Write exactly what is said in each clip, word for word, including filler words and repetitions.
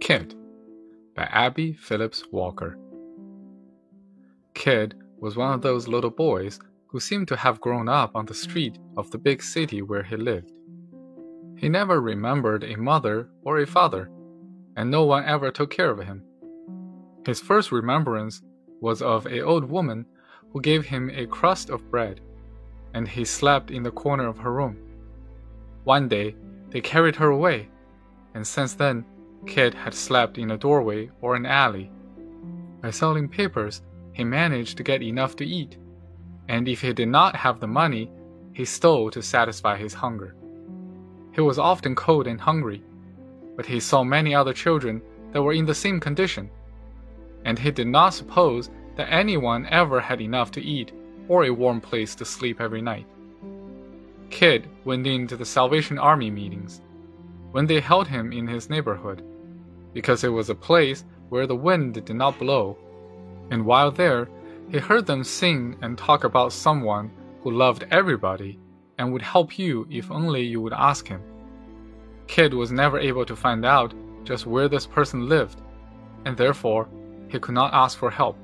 Kid by Abby Phillips Walker. Kid was one of those little boys who seemed to have grown up on the street of the big city where he lived. He never remembered a mother or a father, and no one ever took care of him. His first remembrance was of an old woman who gave him a crust of bread, and he slept in the corner of her room. One day, they carried her away, and since then, Kid had slept in a doorway or an alley. By selling papers, he managed to get enough to eat, and if he did not have the money, he stole to satisfy his hunger. He was often cold and hungry, but he saw many other children that were in the same condition, and he did not suppose that anyone ever had enough to eat or a warm place to sleep every night. Kid went into the Salvation Army meetings, when they held him in his neighborhood, because it was a place where the wind did not blow, and while there, he heard them sing and talk about someone who loved everybody and would help you if only you would ask him. Kid was never able to find out just where this person lived, and therefore, he could not ask for help.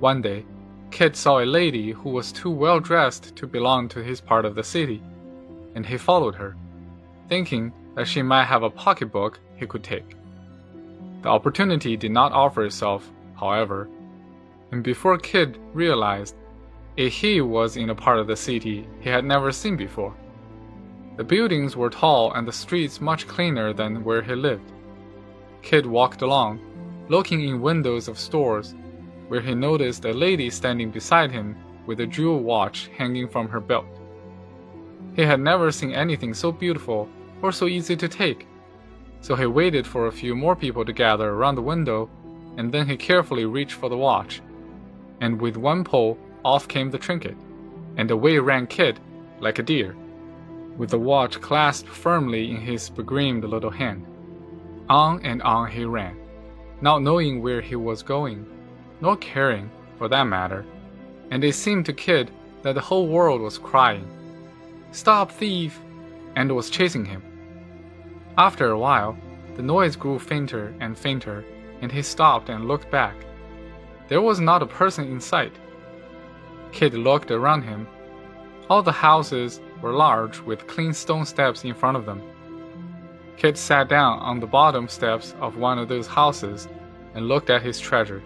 One day, Kid saw a lady who was too well dressed to belong to his part of the city, and he followed her, thinking that she might have a pocketbook he could take. The opportunity did not offer itself, however, and before Kid realized, a he was in a part of the city he had never seen before. The buildings were tall and the streets much cleaner than where he lived. Kid walked along, looking in windows of stores, where he noticed a lady standing beside him with a jewel watch hanging from her belt. He had never seen anything so beautiful or so easy to take, so he waited for a few more people to gather around the window, and then he carefully reached for the watch, and with one pull, off came the trinket, and away ran Kid like a deer, with the watch clasped firmly in his begrimed little hand. On and on he ran, not knowing where he was going, nor caring, for that matter, and it seemed to Kid that the whole world was crying, "Stop, thief!" and was chasing him. After a while, the noise grew fainter and fainter, and he stopped and looked back. There was not a person in sight. Kid looked around him. All the houses were large with clean stone steps in front of them. Kid sat down on the bottom steps of one of those houses and looked at his treasure.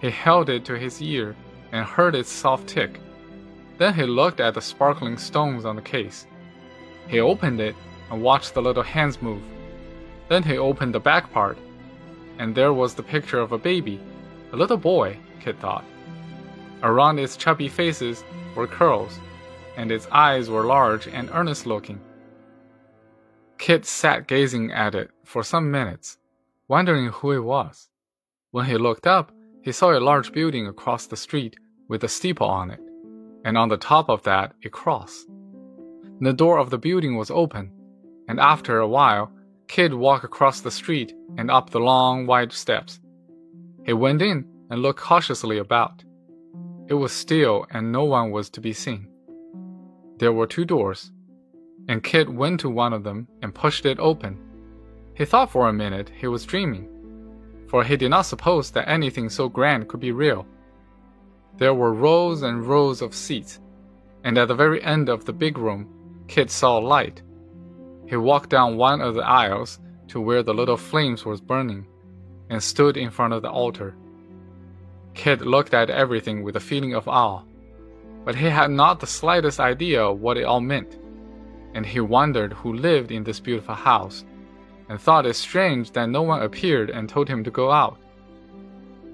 He held it to his ear and heard its soft tick. Then he looked at the sparkling stones on the case. He opened it and watched the little hands move. Then he opened the back part, and there was the picture of a baby, a little boy, Kid thought. Around its chubby faces were curls, and its eyes were large and earnest-looking. Kid sat gazing at it for some minutes, wondering who it was. When he looked up, he saw a large building across the street with a steeple on it, and on the top of that, a cross. The door of the building was open, and after a while, Kid walked across the street and up the long, wide steps. He went in and looked cautiously about. It was still and no one was to be seen. There were two doors, and Kid went to one of them and pushed it open. He thought for a minute he was dreaming, for he did not suppose that anything so grand could be real. There were rows and rows of seats, and at the very end of the big room, Kid saw a light. He walked down one of the aisles to where the little flames were burning, and stood in front of the altar. Kid looked at everything with a feeling of awe, but he had not the slightest idea what it all meant, and he wondered who lived in this beautiful house, and thought it strange that no one appeared and told him to go out.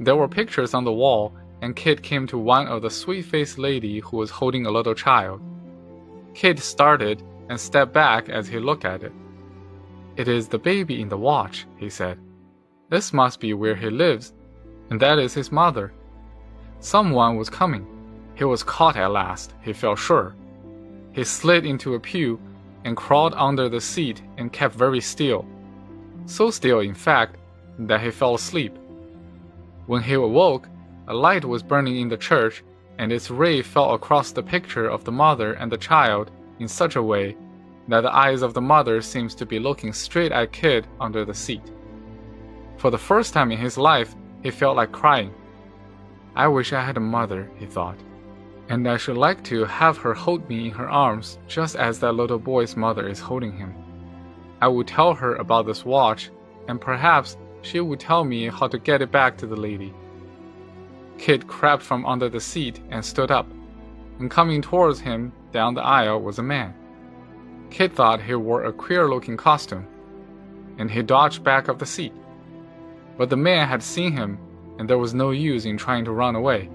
There were pictures on the wall, and Kid came to one of the sweet-faced lady who was holding a little child. Kid started and stepped back as he looked at it. "It is the baby in the watch," he said. "This must be where he lives, and that is his mother." Someone was coming. He was caught at last, he felt sure. He slid into a pew and crawled under the seat and kept very still. So still, in fact, that he fell asleep. When he awoke, a light was burning in the church, and its ray fell across the picture of the mother and the child in such a way that the eyes of the mother seems to be looking straight at Kid under the seat. For the first time in his life, he felt like crying. I wish I had a mother, he thought, and I should like to have her hold me in her arms just as that little boy's mother is holding him. I would tell her about this watch, and perhaps she would tell me how to get it back to the lady. Kid crept from under the seat and stood up, and coming towards him down the aisle was a man. Kid thought he wore a queer-looking costume, and he dodged back of the seat. But the man had seen him, and there was no use in trying to run away.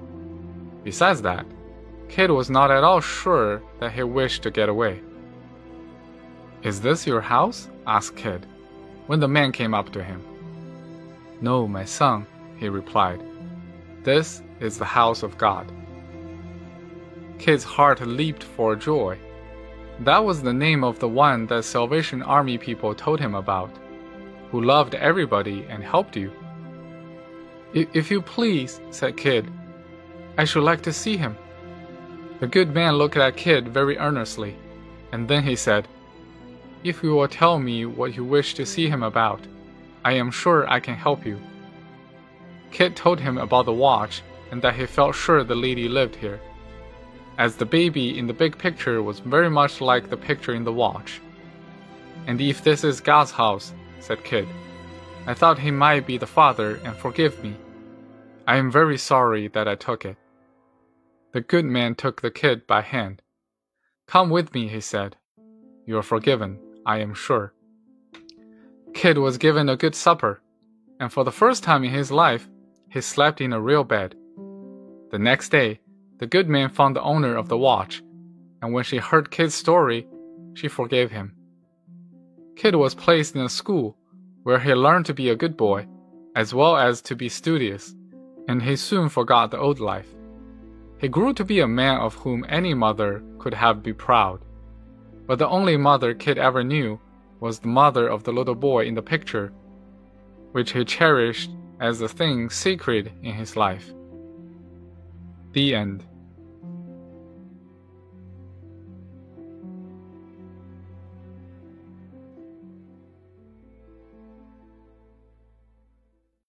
Besides that, Kid was not at all sure that he wished to get away. Is this your house? Asked Kid, when the man came up to him. No, my son, he replied. This is the house of God. Kid's heart leaped for joy. That was the name of the one that Salvation Army people told him about, who loved everybody and helped you. If you please, said Kid, I should like to see him. The good man looked at Kid very earnestly, and then he said, If you will tell me what you wish to see him about, I am sure I can help you. Kid told him about the watch and that he felt sure the lady lived here, as the baby in the big picture was very much like the picture in the watch. And if this is God's house, said Kid, I thought he might be the father and forgive me. I am very sorry that I took it. The good man took the kid by hand. Come with me, he said. You are forgiven, I am sure. Kid was given a good supper, and for the first time in his life, he slept in a real bed. The next day, the good man found the owner of the watch, and when she heard Kid's story, she forgave him. Kid was placed in a school where he learned to be a good boy, as well as to be studious, and he soon forgot the old life. He grew to be a man of whom any mother could have be proud. But the only mother Kid ever knew was the mother of the little boy in the picture, which he cherished as a thing sacred in his life. The end.